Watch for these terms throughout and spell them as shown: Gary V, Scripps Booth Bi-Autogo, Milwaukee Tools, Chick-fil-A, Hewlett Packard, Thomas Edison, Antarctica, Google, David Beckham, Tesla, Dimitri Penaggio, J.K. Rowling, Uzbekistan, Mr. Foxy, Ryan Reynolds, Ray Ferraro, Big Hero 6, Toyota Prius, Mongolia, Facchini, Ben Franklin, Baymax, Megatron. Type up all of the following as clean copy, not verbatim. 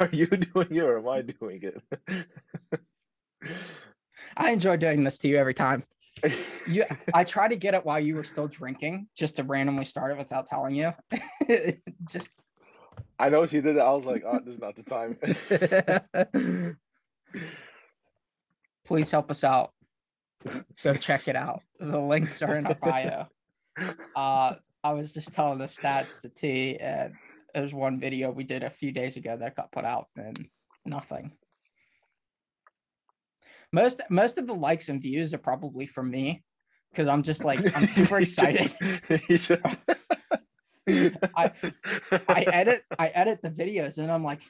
Are you doing it or am I doing it? I enjoy doing this to you every time. Yeah, I try to get it while you were still drinking, just to randomly start it without telling you. Just, I noticed you did that. I was like, oh, this is not the time. Please help us out. Go check it out. The links are in our bio. I was just telling the stats, the T, and there's one video we did a few days ago that got put out and nothing. Most of the likes and views are probably from me, because I'm just like, I'm super excited. I edit the videos and I'm like,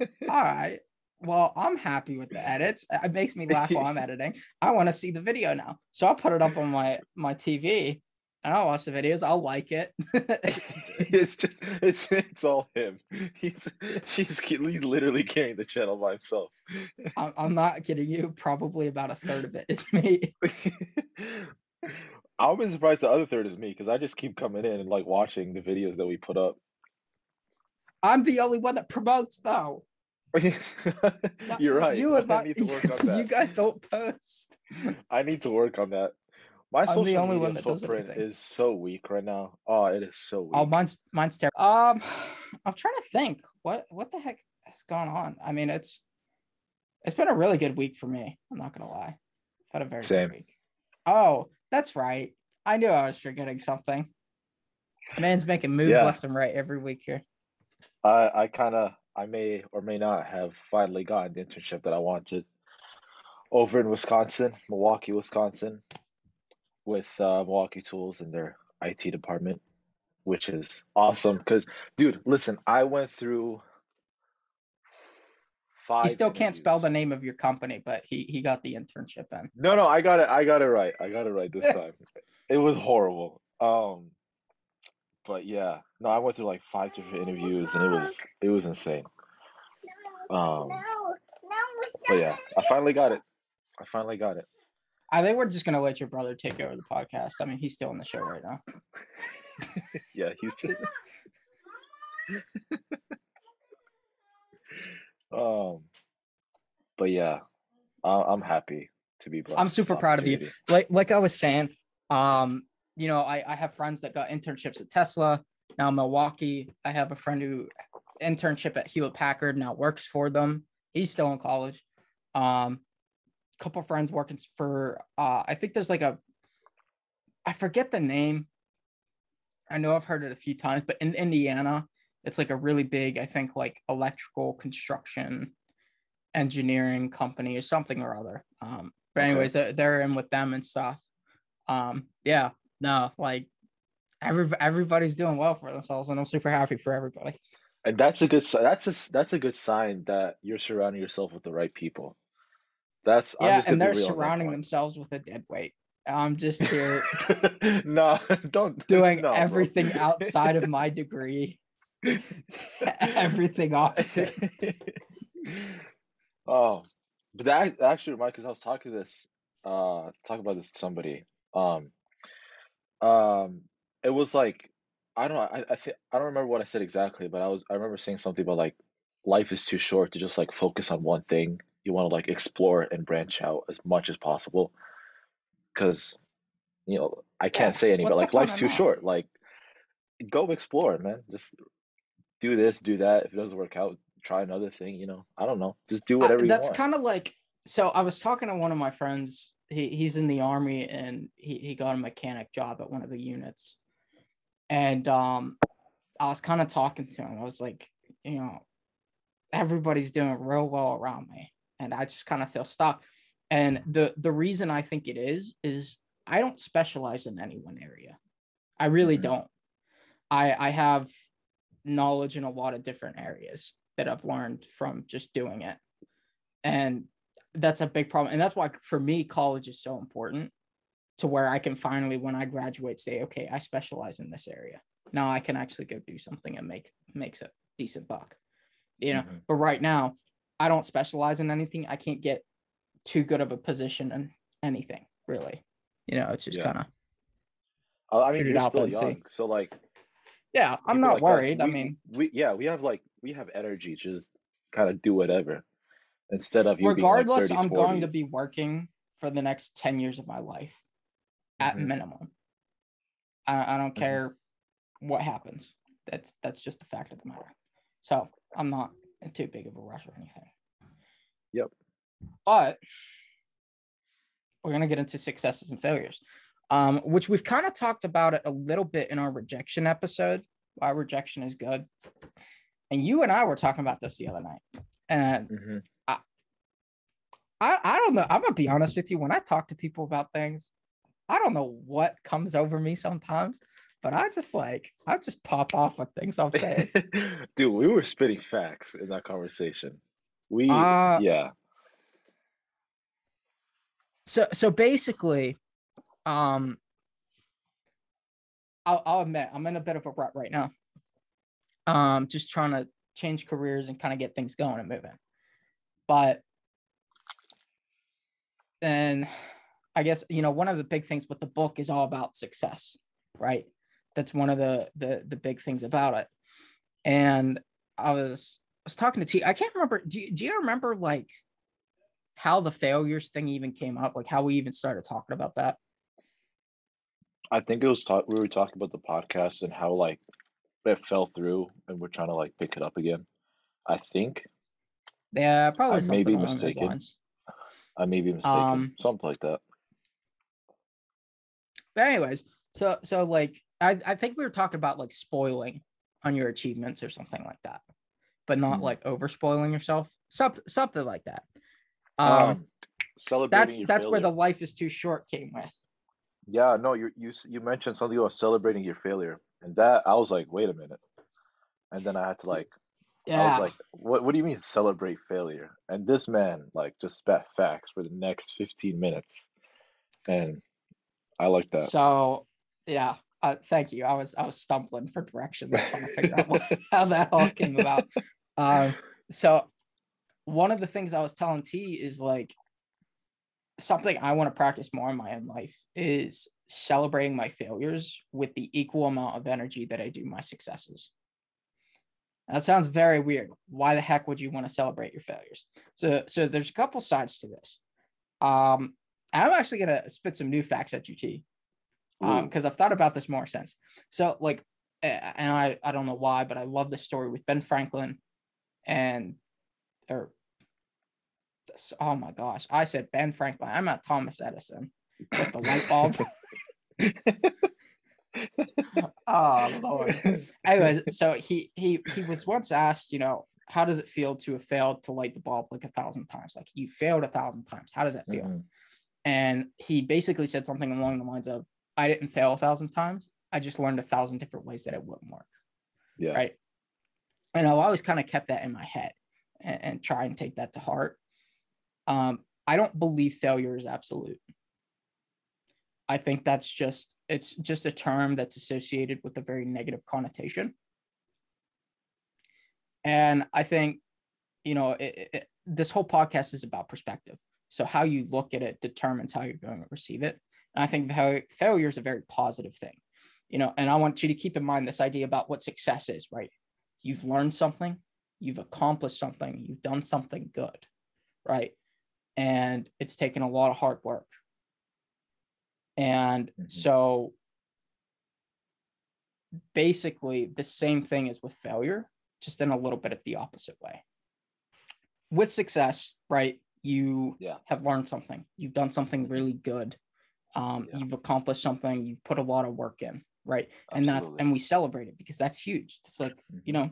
all right, well, I'm happy with the edits. It makes me laugh while I'm editing. I want to see the video now. So I'll put it up on my TV and I'll watch the videos. I'll like it. It's just, it's all him. He's literally carrying the channel by himself. I'm not kidding you. Probably about a third of it is me. I'll be surprised the other third is me, because I just keep coming in and like watching the videos that we put up. I'm the only one that promotes, though. You're right. You guys don't post. I need to work on that. My social media footprint is so weak right now. Oh, it is so weak. Oh, mine's terrible. I'm trying to think what the heck has gone on. I mean, it's been a really good week for me. I'm not gonna lie. I've had a very good week. Oh, that's right. I knew I was forgetting something. Man's making moves left and right every week here. I may or may not have finally gotten the internship that I wanted over in Wisconsin, Milwaukee, Wisconsin, with Milwaukee Tools and their IT department, which is awesome. Because, dude, listen, I went through 5 You still can't spell the name of your company, but he got the internship in. No, I got it right. I got it right this time. It was horrible. But yeah, no, I went through like 5 different interviews and it was insane. But yeah, I finally got it. I think we're just going to let your brother take over the podcast. I mean, he's still on the show right now. Yeah, he's just. But yeah, I'm happy to be blessed. I'm super proud of you. Like I was saying, you know, I have friends that got internships at Tesla, now Milwaukee. I have a friend who internship at Hewlett Packard, now works for them. He's still in college. Couple friends working for I think there's like a, I forget the name, I know I've heard it a few times, but in Indiana it's like a really big, I think like electrical construction engineering company or something or other, but anyways, okay. They're in with them and stuff. Yeah, no, like everybody's doing well for themselves and I'm super happy for everybody. And that's a good sign that you're surrounding yourself with the right people. That's, yeah, I'm just, and they're surrounding themselves with a dead weight. I'm just here everything outside of my degree. Everything opposite. Oh, but that actually reminds me, because I was talking about this to somebody. It was like, I don't remember what I said exactly, but I remember saying something about like life is too short to just like focus on one thing. You want to like explore and branch out as much as possible, because, you know, I can't say any, but like life's too short. Like, go explore, man. Just do this, do that. If it doesn't work out, try another thing. You know, I don't know. Just do whatever you want. That's kind of like, so I was talking to one of my friends. He's in the Army and he got a mechanic job at one of the units. And I was kind of talking to him. I was like, you know, everybody's doing real well around me, and I just kind of feel stuck. And the reason I think it is I don't specialize in any one area. I really don't. I have knowledge in a lot of different areas that I've learned from just doing it. And that's a big problem. And that's why for me, college is so important, to where I can finally, when I graduate, say, okay, I specialize in this area. Now I can actually go do something and makes a decent buck, you know? But right now, I don't specialize in anything. I can't get too good of a position in anything, really. You know, it's just kind of. I mean, you're still young, so like. Yeah, I'm not worried. I mean, we have energy. Just kind of do whatever instead of you. Regardless, being like 30s, 40s. I'm going to be working for the next 10 years of my life at minimum. I don't care what happens. That's just the fact of the matter. So I'm not in too big of a rush or anything. Yep. But we're going to get into successes and failures, which we've kind of talked about it a little bit in our rejection episode, why rejection is good. And you and I were talking about this the other night. And I don't know. I'm going to be honest with you. When I talk to people about things, I don't know what comes over me sometimes, but I just pop off with things I'm saying. Dude, we were spitting facts in that conversation. Yeah. So basically, I'll admit I'm in a bit of a rut right now. Just trying to change careers and kind of get things going and moving. But then I guess, you know, one of the big things with the book is all about success, right? That's one of the big things about it. And I was talking to T. I can't remember. Do you remember like how the failures thing even came up? Like how we even started talking about that? I think it was we were talking about the podcast and how like it fell through, and we're trying to like pick it up again. I think. Yeah, probably. I may be mistaken. Something like that. But anyways, so like I think we were talking about like spoiling on your achievements or something like that. But not like over spoiling yourself, something like that. Celebrating that's failure. Where the life is too short came with. Yeah, no, you mentioned something about celebrating your failure, and that I was like, wait a minute, and then I had to like, yeah, I was like, what do you mean celebrate failure? And this man like just spat facts for the next 15 minutes, and I like that. So yeah. Thank you. I was stumbling for direction, trying to figure out how that all came about. So one of the things I was telling T is like something I want to practice more in my own life is celebrating my failures with the equal amount of energy that I do my successes. That sounds very weird. Why the heck would you want to celebrate your failures? So there's a couple sides to this. I'm actually going to spit some new facts at you, T. Because I've thought about this more since. So like, and I don't know why, but I love the story with Ben Franklin oh my gosh, I said Ben Franklin. I'm not Thomas Edison with the light bulb. Oh Lord. Anyways, so he was once asked, you know, how does it feel to have failed to light the bulb like 1,000 times? Like you failed 1,000 times. How does that feel? Mm-hmm. And he basically said something along the lines of, I didn't fail 1,000 times. I just learned 1,000 different ways that it wouldn't work. Yeah. Right. And I've always kind of kept that in my head and try and take that to heart. I don't believe failure is absolute. I think it's just a term that's associated with a very negative connotation. And I think, you know, this whole podcast is about perspective. So how you look at it determines how you're going to receive it. I think failure is a very positive thing, you know, and I want you to keep in mind this idea about what success is, right? You've learned something, you've accomplished something, you've done something good, right? And it's taken a lot of hard work. And so basically the same thing is with failure, just in a little bit of the opposite way. With success, right? You have learned something, you've done something really good. You've accomplished something, you've put a lot of work in, right? And Absolutely. That's, and we celebrate it because that's huge. It's like, you know,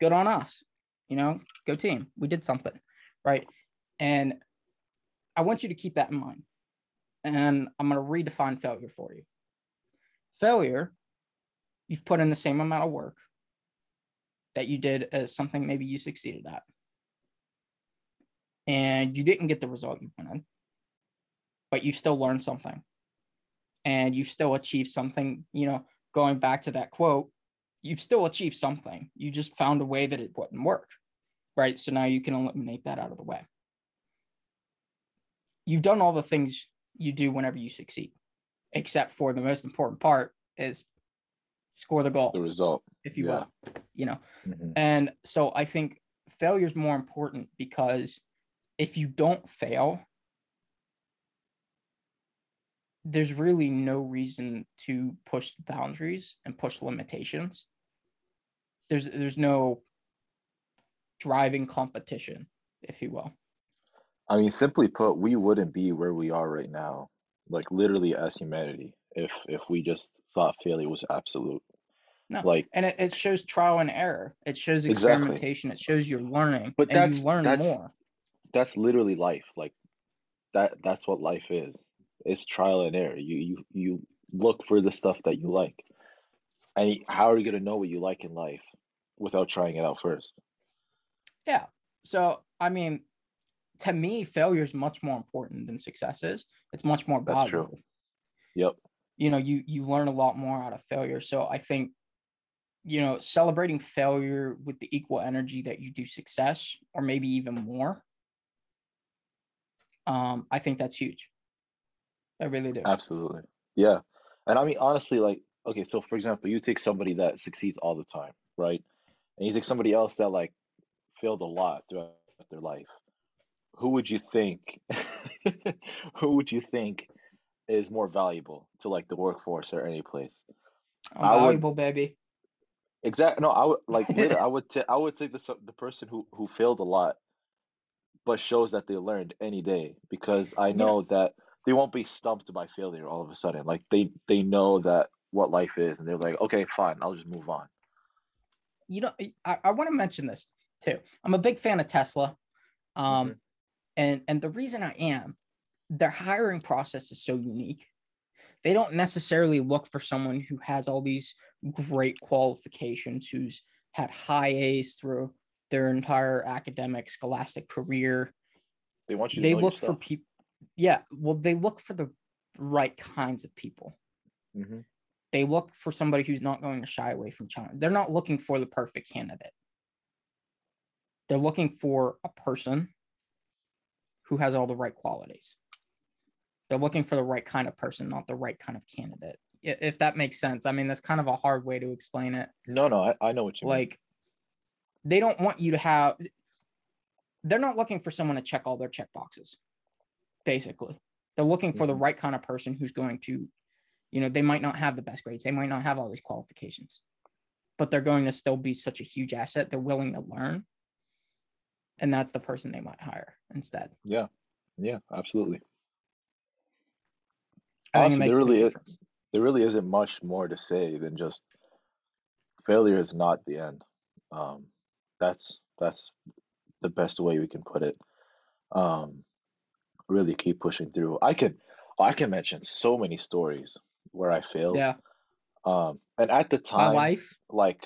good on us, you know, go team, we did something, right? And I want you to keep that in mind. And I'm going to redefine failure for you. Failure, you've put in the same amount of work that you did as something maybe you succeeded at. And you didn't get the result you wanted, but you've still learned something and you've still achieved something, you know, going back to that quote, you've still achieved something. You just found a way that it wouldn't work, right? So now you can eliminate that out of the way. You've done all the things you do whenever you succeed, except for the most important part is score the goal. The result. If you will, you know. And so I think failure is more important, because if you don't fail, there's really no reason to push boundaries and push limitations. There's no driving competition, if you will. I mean, simply put, we wouldn't be where we are right now, like literally as humanity, if we just thought failure was absolute. No. Like, and it shows trial and error. It shows experimentation. Exactly. It shows you're learning, but you learn more. That's literally life. Like that's what life is. It's trial and error. You look for the stuff that you like. And how are you going to know what you like in life without trying it out first? Yeah. So, I mean, to me, failure is much more important than success is. It's much more valuable. That's true. Yep. You know, you learn a lot more out of failure. So I think, you know, celebrating failure with the equal energy that you do success, or maybe even more, I think that's huge. I really do. Absolutely. Yeah. And I mean, honestly, like, okay, so for example, you take somebody that succeeds all the time, right? And you take somebody else that like failed a lot throughout their life. Who would you think is more valuable to like the workforce or any place? Valuable, baby. Exactly. No, I would like later. I would take the person who failed a lot, but shows that they learned any day, because I know that they won't be stumped by failure all of a sudden. Like they know that what life is, and they're like, okay, fine, I'll just move on. You know, I want to mention this too. I'm a big fan of Tesla. Mm-hmm. and the reason I am, their hiring process is so unique. They don't necessarily look for someone who has all these great qualifications, who's had high A's through their entire academic scholastic career. They want you to look for people. Yeah, well, they look for the right kinds of people. Mm-hmm. They look for somebody who's not going to shy away from challenge. They're not looking for the perfect candidate. They're looking for a person who has all the right qualities. They're looking for the right kind of person, not the right kind of candidate. If that makes sense. I mean, that's kind of a hard way to explain it. No, I know what you mean. Like, they don't want you to have, they're not looking for someone to check all their check boxes. Basically, they're looking for the right kind of person who's going to, you know, they might not have the best grades. They might not have all these qualifications, but they're going to still be such a huge asset. They're willing to learn. And that's the person they might hire instead. Yeah. Yeah, absolutely. Honestly, there really isn't much more to say than just failure is not the end. That's the best way we can put it. Really keep pushing through. I can mention so many stories where I failed. Yeah. And at the time, my life, like,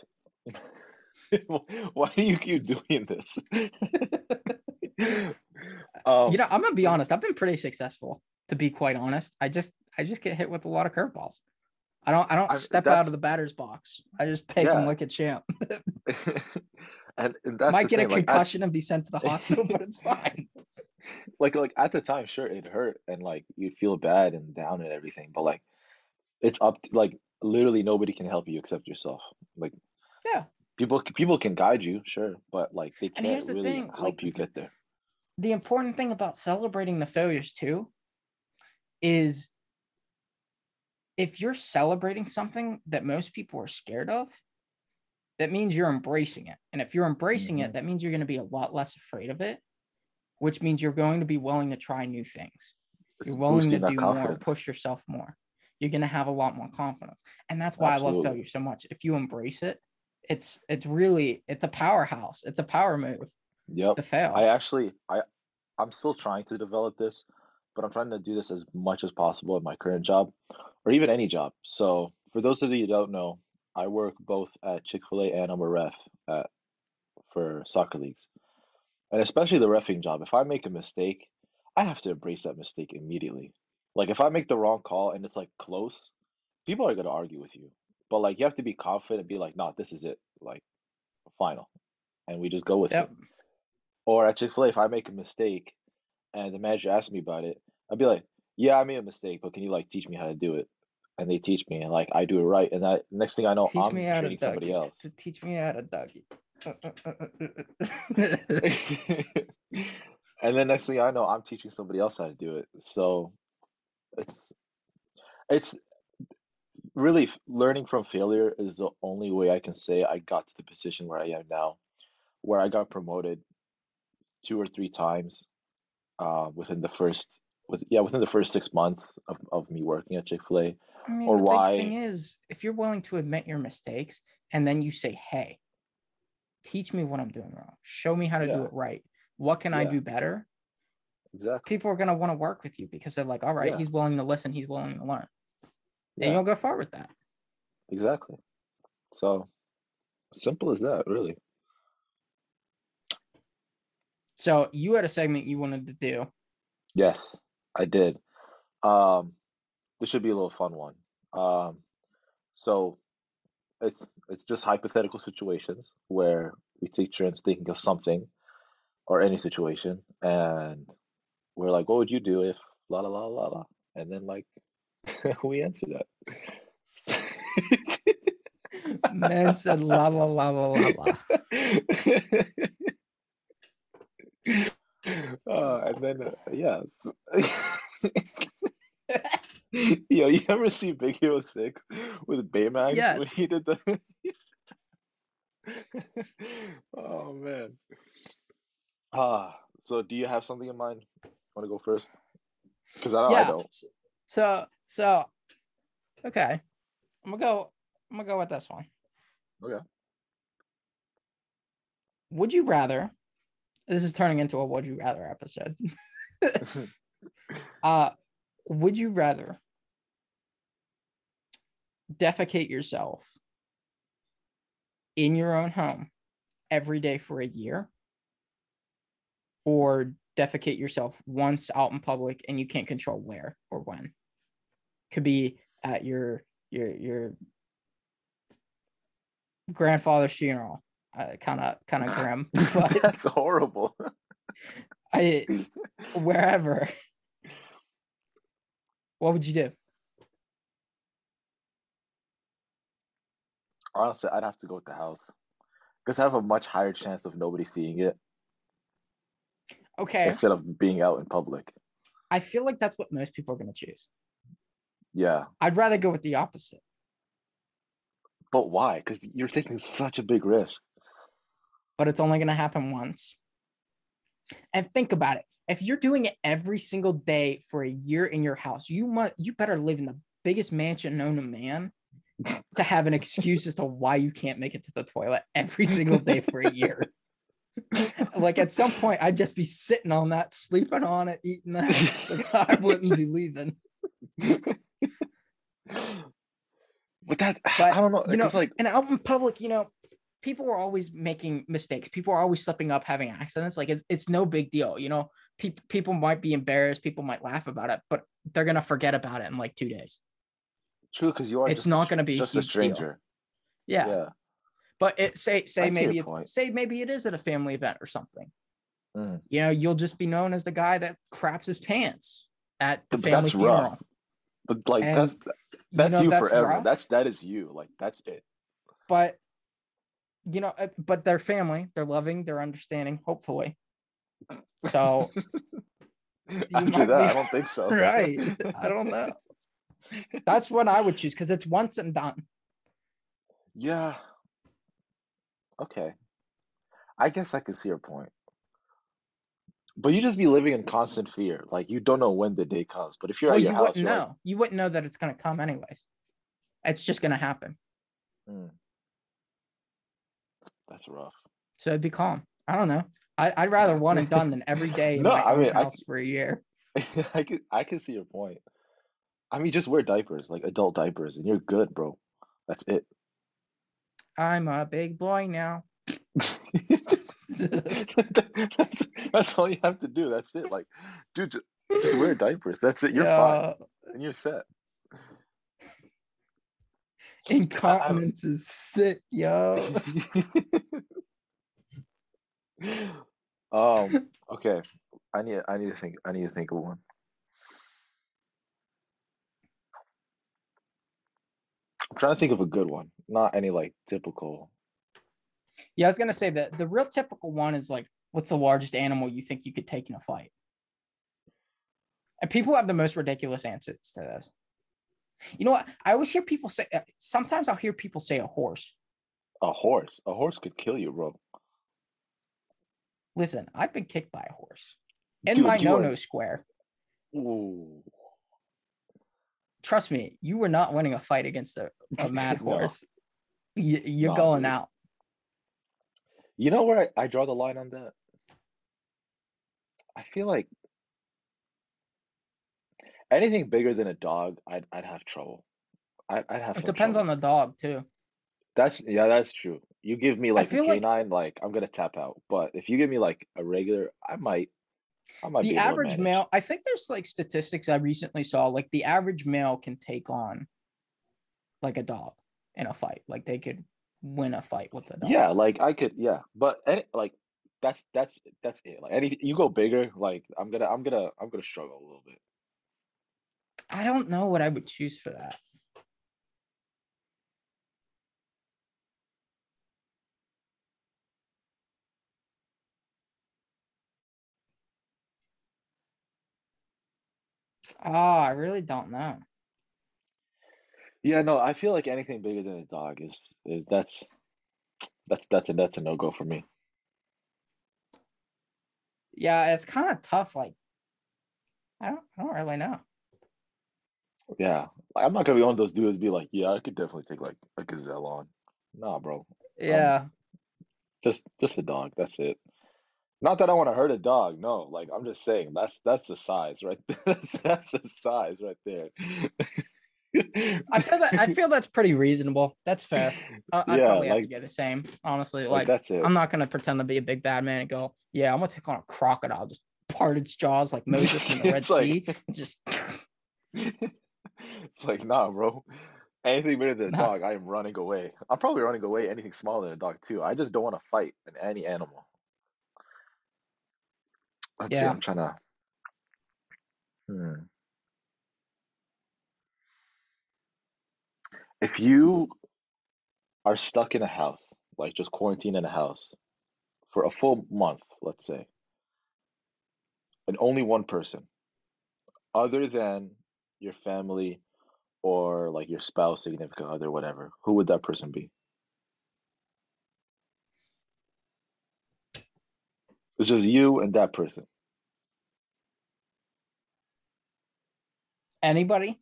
why do you keep doing this? You know, I'm gonna be honest, I've been pretty successful, to be quite honest. I just get hit with a lot of curveballs. I don't step out of the batter's box. I just take them like a champ. and that's might get a concussion and be sent to the hospital, but it's fine. Like at the time, sure, it hurt, and like you feel bad and down and everything, but like it's up to, like, literally nobody can help you except yourself. Like, yeah, people can guide you, sure, but like they can't really help you get there. The important thing about celebrating the failures too is, if you're celebrating something that most people are scared of, that means you're embracing it. And if you're embracing it, that means you're going to be a lot less afraid of it, which means you're going to be willing to try new things. You're willing to do more, push yourself more. You're going to have a lot more confidence. And that's why I love failure so much. If you embrace it, it's really a powerhouse. It's a power move. Yep. To fail. I'm still trying to develop this, but I'm trying to do this as much as possible in my current job, or even any job. So for those of you who don't know, I work both at Chick-fil-A and I'm a ref for soccer leagues. And especially the reffing job, if I make a mistake, I have to embrace that mistake immediately. Like, if I make the wrong call and it's like close, people are going to argue with you. But like, you have to be confident and be like, nah, this is it. Like, final. And we just go with it. Or at Chick-fil-A, if I make a mistake and the manager asks me about it, I'd be like, yeah, I made a mistake, but can you like teach me how to do it? And they teach me, and like I do it right. And next thing I know, I'm training somebody else. Teach me how to doggy. And then next thing I know, I'm teaching somebody else how to do it. So it's really learning from failure is the only way I can say I got to the position where I am now, where I got promoted 2 or 3 times within the first 6 months of me working at Chick-fil-A. I mean, or the why big thing is, if you're willing to admit your mistakes and then you say, hey, teach me what I'm doing wrong, show me how to do it right, what can I do better, exactly, people are going to want to work with you because they're like, all right, he's willing to listen, he's willing to learn, and you'll go forward with that. Exactly. So simple as that, really. So you had a segment you wanted to do. Yes, I did. This should be a little fun one. So it's just hypothetical situations where we take turns thinking of something or any situation, and we're like, what would you do if la la la la la? And then like we answer that. Man said la la la la la la. And then Yo, you ever see Big Hero 6 with Baymax? Yes. When he did the oh man. So do you have something in mind? Want to go first? Because I don't. So okay, I'm gonna go with this one. Okay. Would you rather? This is turning into a would you rather episode. Would you rather defecate yourself in your own home every day for a year, or defecate yourself once out in public and you can't control where or when? Could be at your grandfather's funeral. Kind of grim. But that's horrible. Wherever. What would you do? Honestly, I'd have to go with the house, because I have a much higher chance of nobody seeing it. Okay. Instead of being out in public. I feel like that's what most people are going to choose. Yeah. I'd rather go with the opposite. But why? Because you're taking such a big risk. But it's only going to happen once. And think about it. If you're doing it every single day for a year in your house, you better live in the biggest mansion known to man to have an excuse as to why you can't make it to the toilet every single day for a year. Like at some point, I'd just be sitting on that, sleeping on it, eating that. I wouldn't be leaving. But I don't know. It's like, and out in public, people are always making mistakes. People are always slipping up, having accidents. Like it's no big deal. People might be embarrassed. People might laugh about it, but they're going to forget about it in like 2 days. True. Cause it's not going to be just a stranger. Yeah. But maybe it is at a family event or something. Mm. You'll just be known as the guy that craps his pants at the family funeral. Rough. But like, and that's you forever. Rough. That is you. Like that's it. But but they're family. They're loving. They're understanding. Hopefully. So. I don't think so. Right. I don't know. That's what I would choose, because it's once and done. Yeah. Okay. I guess I can see your point. But you just be living in constant fear. Like you don't know when the day comes. But if you're at your house, you wouldn't know that it's going to come anyways. It's just going to happen. Mm. That's rough. So it'd be calm. I don't know. I'd rather one and done than every day in my house for a year. I can see your point. I mean, just wear diapers, like adult diapers, and you're good, bro. That's it. I'm a big boy now. That's all you have to do. That's it. Like, dude, just wear diapers. That's it. You're fine, and you're set. Incontinence is sick, yo. Okay. I need to think of one. I'm trying to think of a good one, not any like typical Yeah, I was going to say that the real typical one is like, what's the largest animal you think you could take in a fight? And people have the most ridiculous answers to this. You know what? I always hear people say, sometimes I'll hear people say a horse. A horse? A horse could kill you, bro. Listen, I've been kicked by a horse. In my no-no square. Ooh. Trust me, you were not winning a fight against a mad horse. You're going out. You know where I draw the line on that? I feel like anything bigger than a dog, I'd have trouble. I'd have. It depends on the dog too. That's true. You give me like a canine, like I'm gonna tap out. But if you give me like a regular, I might. The average male, I think there's like statistics I recently saw. Like the average male can take on like a dog in a fight. Like they could win a fight with a dog. Yeah, like I could. Yeah, but like that's it. Like any, you go bigger, like I'm gonna struggle a little bit. I don't know what I would choose for that. Oh, I really don't know. Yeah, no, I feel like anything bigger than a dog is that's a no-go for me. Yeah, it's kind of tough. Like, I don't really know. Yeah, I'm not gonna be one of those dudes be like, yeah, I could definitely take like a gazelle on. Nah, bro. Yeah. Just a dog. That's it. Not that I want to hurt a dog. No, like I'm just saying that's the size, right? That's the size right there. I feel that's pretty reasonable. That's fair. I probably have to get the same. Honestly, like that's it. I'm not gonna pretend to be a big bad man and go, yeah, I'm gonna take on a crocodile, just part its jaws like Moses in the Red Sea, just. It's like, nah, bro. Anything bigger than a dog, I am running away. I'm probably running away anything smaller than a dog too. I just don't want to fight in any animal. Let's see, I'm trying to. If you are stuck in a house, like just quarantined in a house for a full month, let's say, and only one person, other than your family or like your spouse, significant other, whatever, who would that person be? It's just you and that person. Anybody.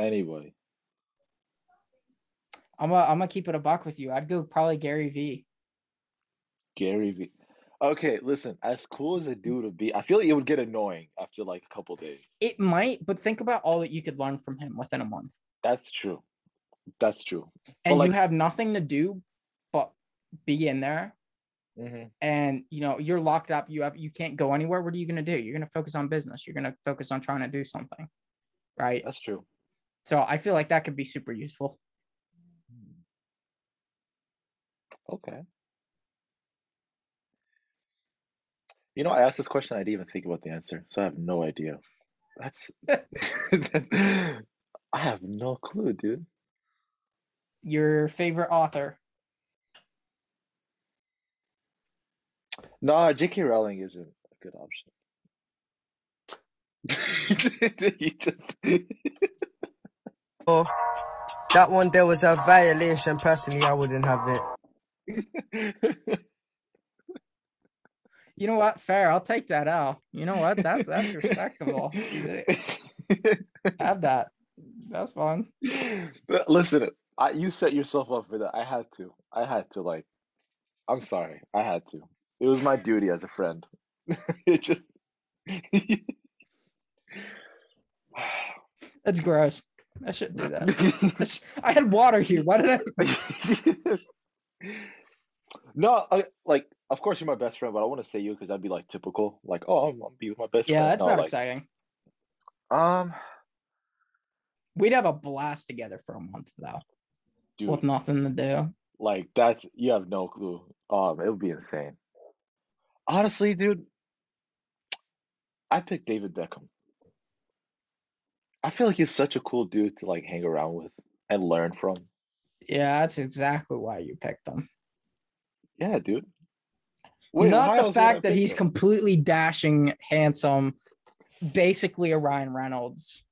I'm gonna keep it a buck with you. I'd go probably Gary V. Gary V. Okay, listen, as cool as a dude would be, I feel like it would get annoying after like a couple days. It might, but think about all that you could learn from him within a month. That's true. And like, you have nothing to do but be in there. Mm-hmm. And you know, you're locked up, you can't go anywhere. What are you gonna do? You're gonna focus on business, you're gonna focus on trying to do something, right? That's true. So I feel like that could be super useful. Okay. You know, I asked this question, I didn't even think about the answer, so I have no idea. I have no clue, dude. Your favorite author? No, J.K. Rowling isn't a good option. You just... Oh, that one, there was a violation. Personally, I wouldn't have it. You know what? Fair. I'll take that out. You know what? That's respectable. Have that. That's fun. But listen, you set yourself up for that. I had to. Like, I'm sorry. I had to. It was my duty as a friend. It just. That's gross. I shouldn't do that. I had water here. Why did I? No, like. Of course, you're my best friend, but I want to say you because that'd be like typical. Like, oh, I'm be with my best friend. Yeah, that's not like, exciting. We'd have a blast together for a month though, dude, with nothing to do. Like that's you have no clue. It would be insane. Honestly, dude, I picked David Beckham. I feel like he's such a cool dude to like hang around with and learn from. Yeah, that's exactly why you picked him. Yeah, dude. Wait, not the fact that he's completely dashing, handsome, basically a Ryan Reynolds.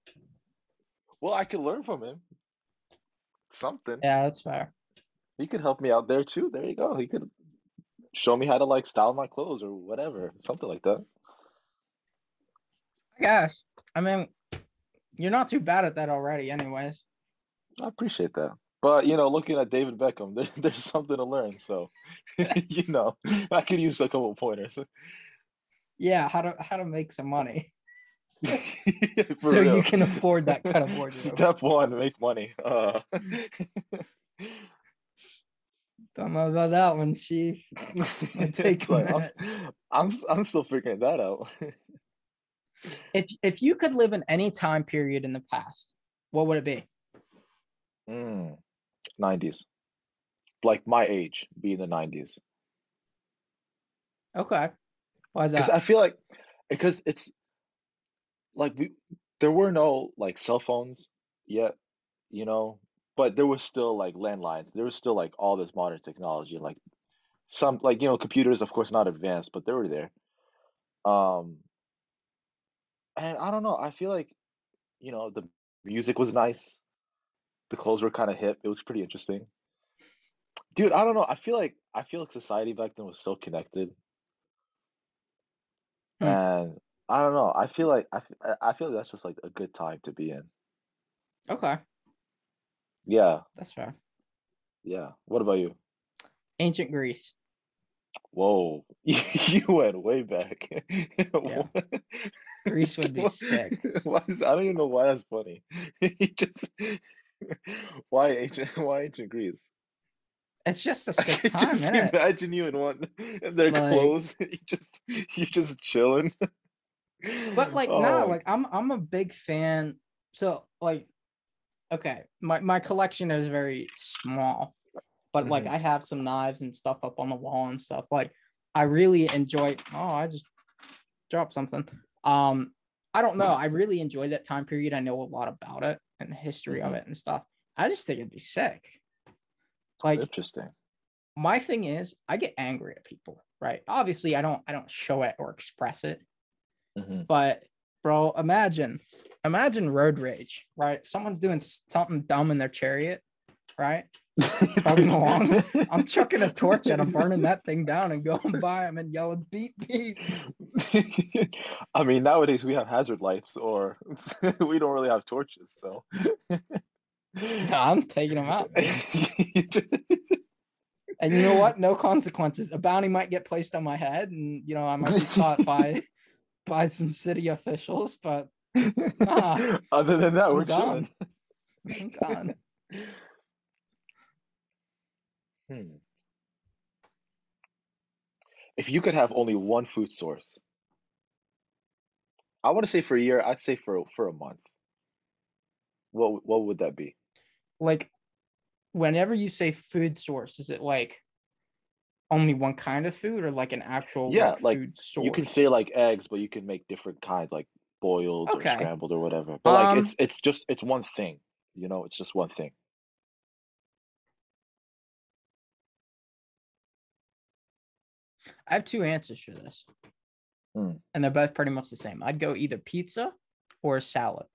Well, I could learn from him. Something. Yeah, that's fair. He could help me out there too. There you go. He could show me how to like style my clothes or whatever, something like that. I guess. I mean, you're not too bad at that already, anyways. I appreciate that. But, you know, looking at David Beckham, there's something to learn. So, you know, I could use a couple of pointers. Yeah, how to make some money. So real. You can afford that kind of wardrobe. Step one, make money. Don't know about that one, Chief. I'm still figuring that out. If you could live in any time period in the past, what would it be? 90s. Like my age, be in the 90s. Okay. Why is that? Because I feel like, because it's like there were no like cell phones yet, you know, but there was still like landlines. There was still like all this modern technology, like some, like, you know, computers, of course, not advanced, but they were there. And I don't know. I feel like, you know, the music was nice. The clothes were kind of hip. It was pretty interesting. Dude, I don't know. I feel like society back then was so connected. And I don't know. I feel like that's just like a good time to be in. Okay. Yeah. That's fair. Yeah. What about you? Ancient Greece. Whoa. You went way back. Yeah. Greece would be sick. I don't even know why that's funny. Why ancient Greece? It's just a sick time, isn't it? Imagine you in one and their like, clothes. You're just chilling. But like I'm a big fan. So like, okay, my collection is very small, but like I have some knives and stuff up on the wall and stuff. Like I really enjoy. Oh, I just dropped something. I don't know. I really enjoy that time period. I know a lot about it and the history of it and stuff. I just think it'd be sick. Like interesting. My thing is, I get angry at people, right? Obviously, I don't show it or express it. Mm-hmm. But bro, imagine road rage, right? Someone's doing something dumb in their chariot, right? Chugging along. I'm chucking a torch at them, burning that thing down and going by them and yelling beep beep. I mean, nowadays we have hazard lights, or we don't really have torches, so I'm taking them out. And you know what? No consequences. A bounty might get placed on my head, and you know I might be caught by some city officials, but other than that, we're chilling. I'm gone. If you could have only one food source, I want to say for a year, I'd say for a month. What would that be? Like, whenever you say food source, is it like only one kind of food or like an actual like food source? You can say like eggs, but you can make different kinds, like boiled or scrambled or whatever. But like it's one thing, you know, it's just one thing. I have two answers for this. And they're both pretty much the same. I'd go either pizza or a salad.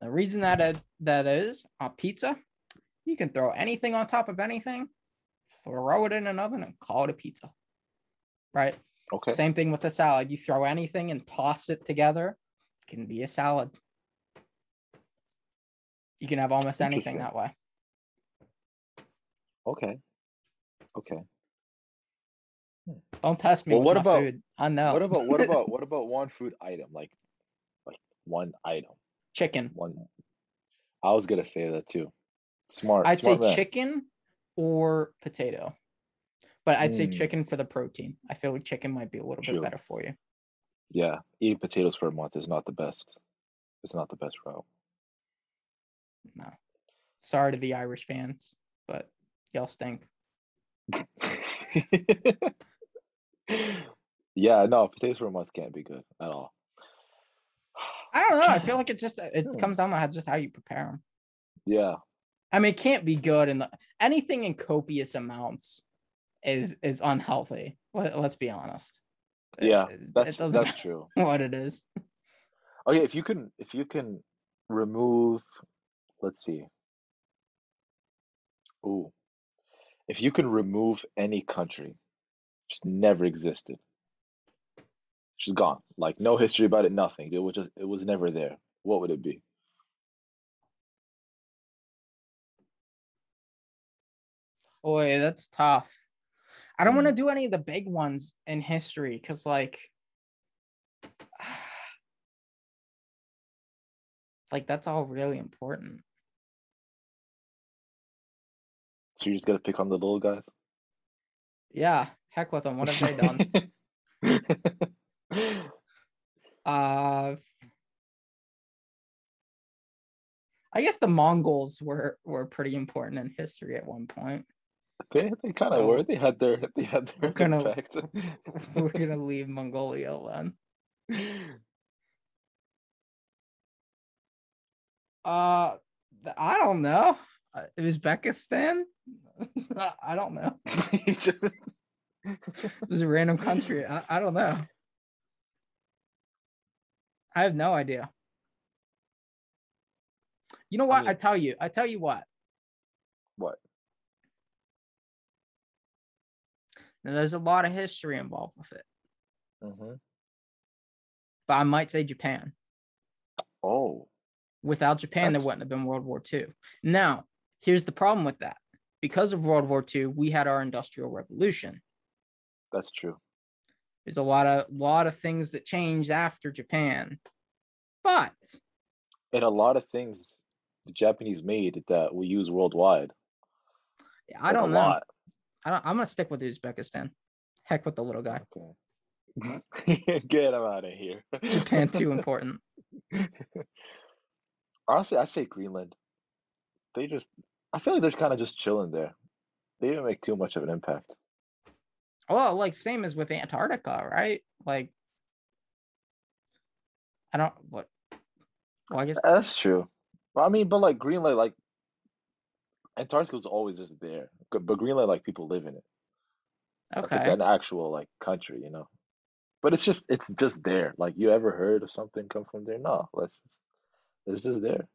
The reason that is, on pizza, you can throw anything on top of anything, throw it in an oven, and call it a pizza. Right? Okay. Same thing with a salad. You throw anything and toss it together, it can be a salad. You can have almost anything that way. Okay. Don't test me. Well, food. I know. What about one food item? Like one item. Chicken. One. I was gonna say that too. Smart. I'd say man. Chicken or potato, but I'd say chicken for the protein. I feel like chicken might be a little bit better for you. Yeah, eating potatoes for a month is not the best. It's not the best route. No. Sorry to the Irish fans, but y'all stink. Yeah, no, potatoes for a month can't be good at all. I don't know. I feel like it comes down to just how you prepare them. Yeah. I mean, it can't be good, and anything in copious amounts is unhealthy. Let's be honest. Yeah, that's true. What it is. Okay, if you can remove, let's see. Ooh, if you can remove any country, just never existed, just gone, like no history about it, nothing. It was never there. What would it be? Boy, that's tough. I don't want to do any of the big ones in history because, like that's all really important. So you just gotta pick on the little guys? Yeah, heck with them. What have they done? I guess the Mongols were pretty important in history at one point. They kind of were. They had their impact. We're gonna leave Mongolia alone. I don't know. Uzbekistan? I don't know. This is a random country. I don't know. I have no idea. You know what? I tell you what. What? Now, there's a lot of history involved with it. Mm-hmm. But I might say Japan. Oh. Without Japan, there wouldn't have been World War II. Now, here's the problem with that. Because of World War II, we had our Industrial Revolution. That's true. There's a lot of things that changed after Japan. But. And a lot of things the Japanese made that we use worldwide. Yeah, I don't know. Lot. I'm going to stick with Uzbekistan. Heck with the little guy. Okay. Get him out of here. Japan, too important. Honestly, I say Greenland. I feel like they're kind of just chilling there. They didn't make too much of an impact. Oh, like same as with Antarctica, right? Like, I don't, what? Well, I guess that's true. Well, I mean, but like Greenland, like Antarctica was always just there, but Greenland, like people live in it. Okay, like, it's an actual like country, you know. But it's just there. Like, you ever heard of something come from there? No, it's just there.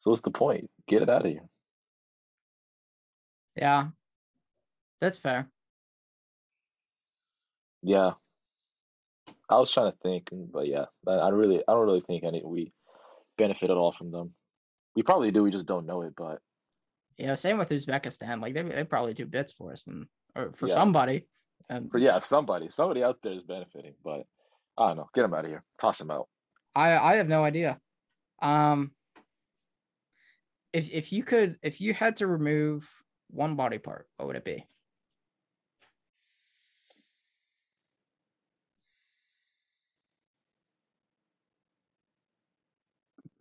So what's the point? Get it out of here. Yeah, that's fair. Yeah, I was trying to think, but yeah, I don't really think we benefit at all from them. We probably do. We just don't know it, but. Yeah, same with Uzbekistan. Like they probably do bits for us or for somebody. Somebody out there is benefiting, but I don't know. Get them out of here. Toss them out. I have no idea. If you had to remove one body part, what would it be?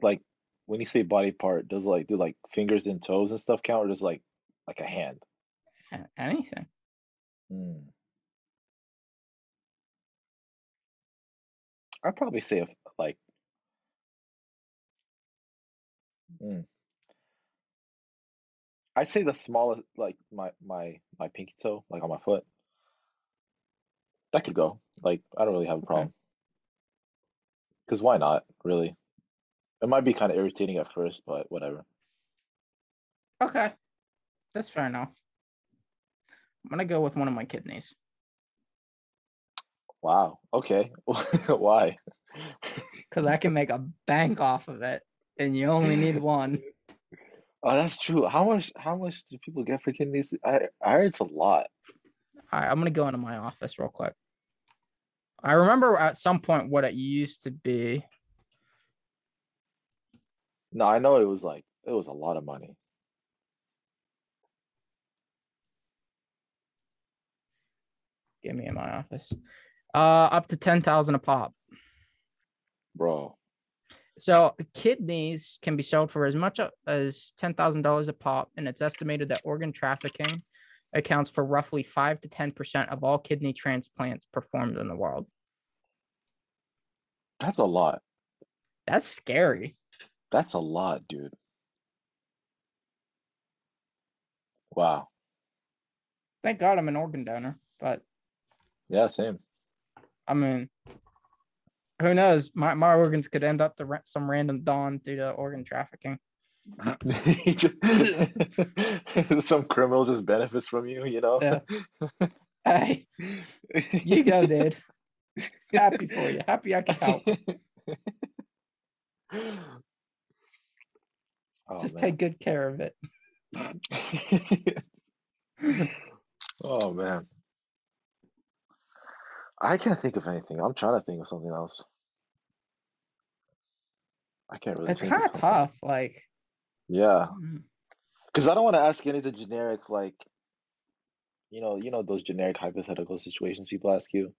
Like, when you say body part, does like do like fingers and toes and stuff count, or just like a hand? Anything. I'd probably say I'd say the smallest, like my pinky toe, like on my foot. That could go. Like, I don't really have a problem. Because why not, really? It might be kind of irritating at first, but whatever. Okay. That's fair enough. I'm going to go with one of my kidneys. Wow. Okay. Why? Because I can make a bank off of it, and you only need one. Oh, that's true. How much do people get for kidneys? I heard it's a lot. All right. I'm going to go into my office real quick. I remember at some point what it used to be. No, I know it was a lot of money. Get me in my office. Up to $10,000 a pop. Bro. So kidneys can be sold for as much as $10,000 a pop, and it's estimated that organ trafficking accounts for roughly 5 to 10% of all kidney transplants performed in the world. That's a lot. That's scary. That's a lot, dude. Wow. Thank God I'm an organ donor, but yeah, same. I mean, who knows? My organs could end up to some random Don due to organ trafficking. Some criminal just benefits from you, you know? Yeah. Hey, you go, dude. Happy for you. Happy I can help. Oh, just man. Take good care of it. Oh, man. I can't think of anything. I'm trying to think of something else. I can't really. It's kind of tough, like. Yeah, because I don't want to ask any of the generic, like, you know those generic hypothetical situations people ask you.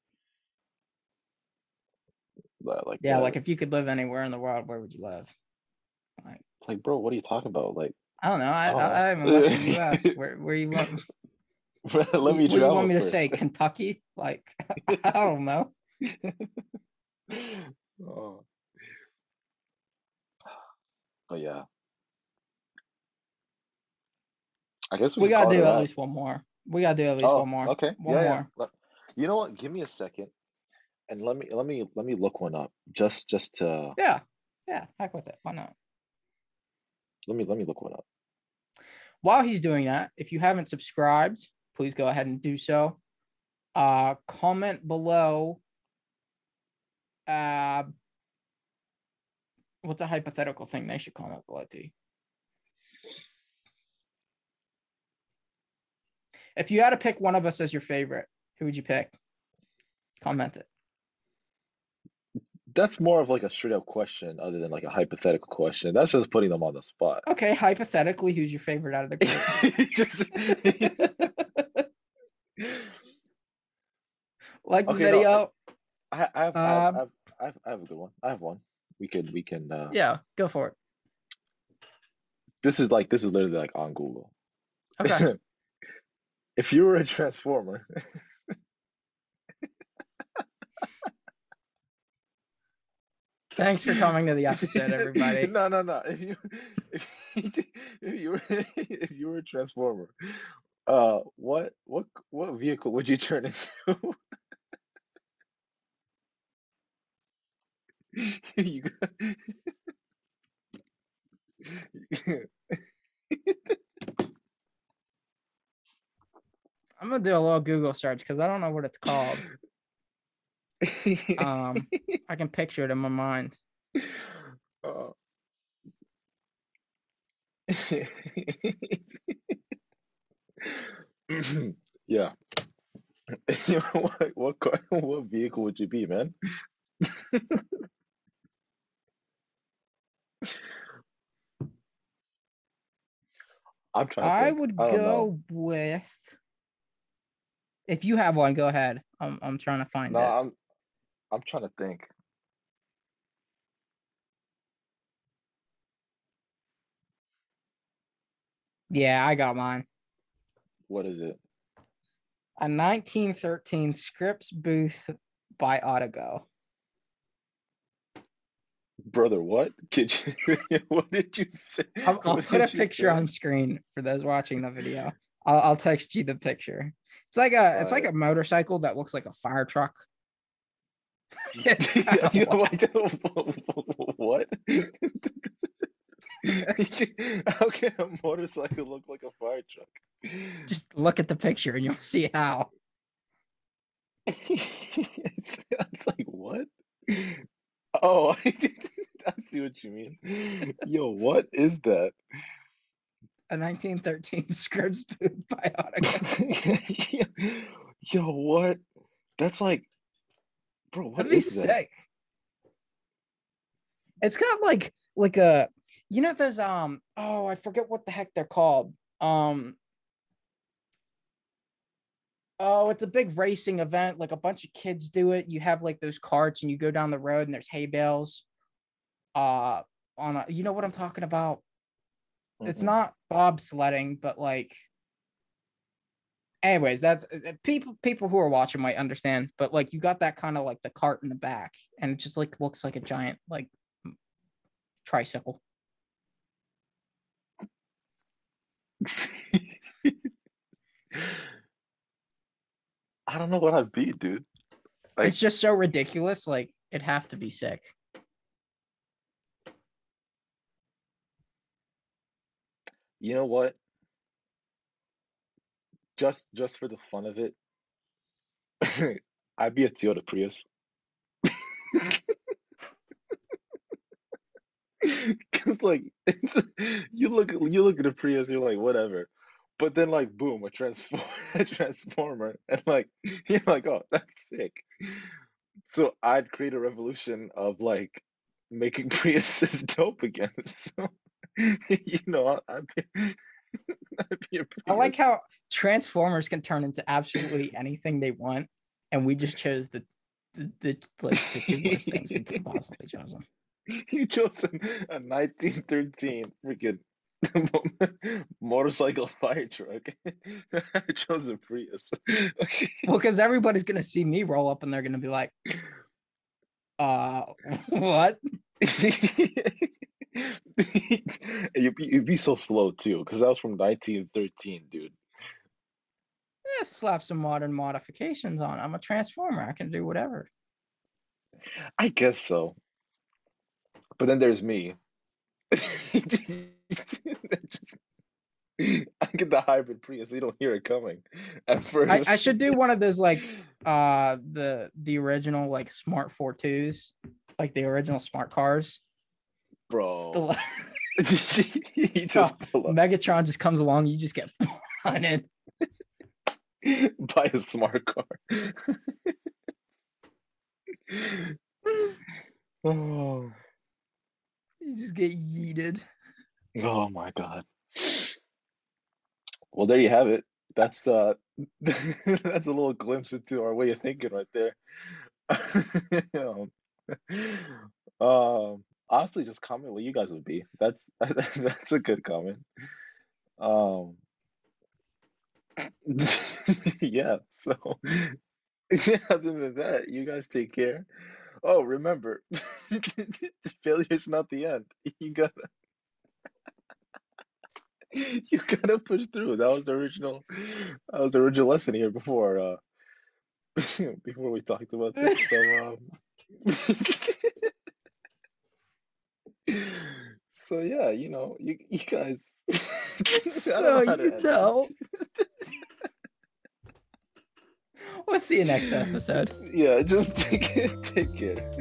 But, like, yeah, like if you could live anywhere in the world, where would you live? Like, it's like, bro, what are you talking about? Like, I don't know. I haven't left the U.S. Where you want? Let me. What do you want me first to say? Kentucky? Like, I don't know. Oh. But yeah, I guess we gotta do at least one more. We gotta do at least one more. Okay, one more. You know what? Give me a second, and let me look one up just to. Yeah. Heck with it. Why not? Let me look one up. While he's doing that, if you haven't subscribed, please go ahead and do so. Comment below. What's a hypothetical thing they should comment below to you? If you had to pick one of us as your favorite, who would you pick? Comment it. That's more of like a straight up question other than like a hypothetical question. That's just putting them on the spot. Okay, hypothetically, who's your favorite out of the group? Like the video. No, I have a good one. I have one. We can yeah, go for it. This is literally like on Google. Okay. If you were a transformer. Thanks for coming to the episode, everybody. No. If you were a transformer, what vehicle would you turn into? I'm gonna do a little Google search because I don't know what it's called. I can picture it in my mind. Yeah. What vehicle would you be, man? I'm trying. I would go with. If you have one, go ahead. I'm trying to find it. I'm trying to think. Yeah, I got mine. What is it? A 1913 Scripps Booth Bi-Autogo. Brother, what? What did you say? I'll put a picture on screen for those watching the video. I'll text you the picture. It's like a motorcycle that looks like a fire truck. What? How can a motorcycle look like a fire truck? Just look at the picture and you'll see how. It's like what? Oh, I see what you mean. Yo, what is that? A 1913 Scripps Booth Bi-Autogo. Yo, what? That's like, bro, what that'd is be that? Sick. It's got like a, you know those I forget what the heck they're called. It's a big racing event. Like a bunch of kids do it. You have like those carts and you go down the road and there's hay bales. You know what I'm talking about? It's not bobsledding, but like, anyways, that's people who are watching might understand, but like you got that kind of like the cart in the back and it just like looks like a giant like tricycle. I don't know what I'd be, dude. Like, it's just so ridiculous. Like, it'd have to be sick. You know what? Just for the fun of it, I'd be a Toyota Prius. Cause like you look at a Prius, you're like whatever, but then like boom, a transformer, and like you're like, oh, that's sick. So I'd create a revolution of like making Priuses dope again. So you know, I'd be a Prius. I like how transformers can turn into absolutely anything they want, and we just chose the two worst things we could possibly chose on. You chose a 1913 freaking motorcycle fire truck. I chose a Prius. Okay. Well, because everybody's going to see me roll up and they're going to be like, what? You'd be so slow, too, because that was from 1913, dude. Yeah, slap some modern modifications on. I'm a transformer. I can do whatever. I guess so. But then there's me. I get the hybrid Prius, so you don't hear it coming at first. I should do one of those like the original like smart 4.2s, like the original smart cars. Bro. You just pull up. Megatron just comes along, you just get punted by a smart car. Oh. You just get yeeted. Oh my god. Well, there you have it. That's that's a little glimpse into our way of thinking right there. Honestly, just comment what you guys would be. That's a good comment. Yeah, so yeah, other than that, you guys take care. Oh, remember, failure's not the end. You gotta push through. That was the original lesson here before we talked about this. So yeah, you know, you guys. So you know. We'll see you next episode. Yeah, just take care.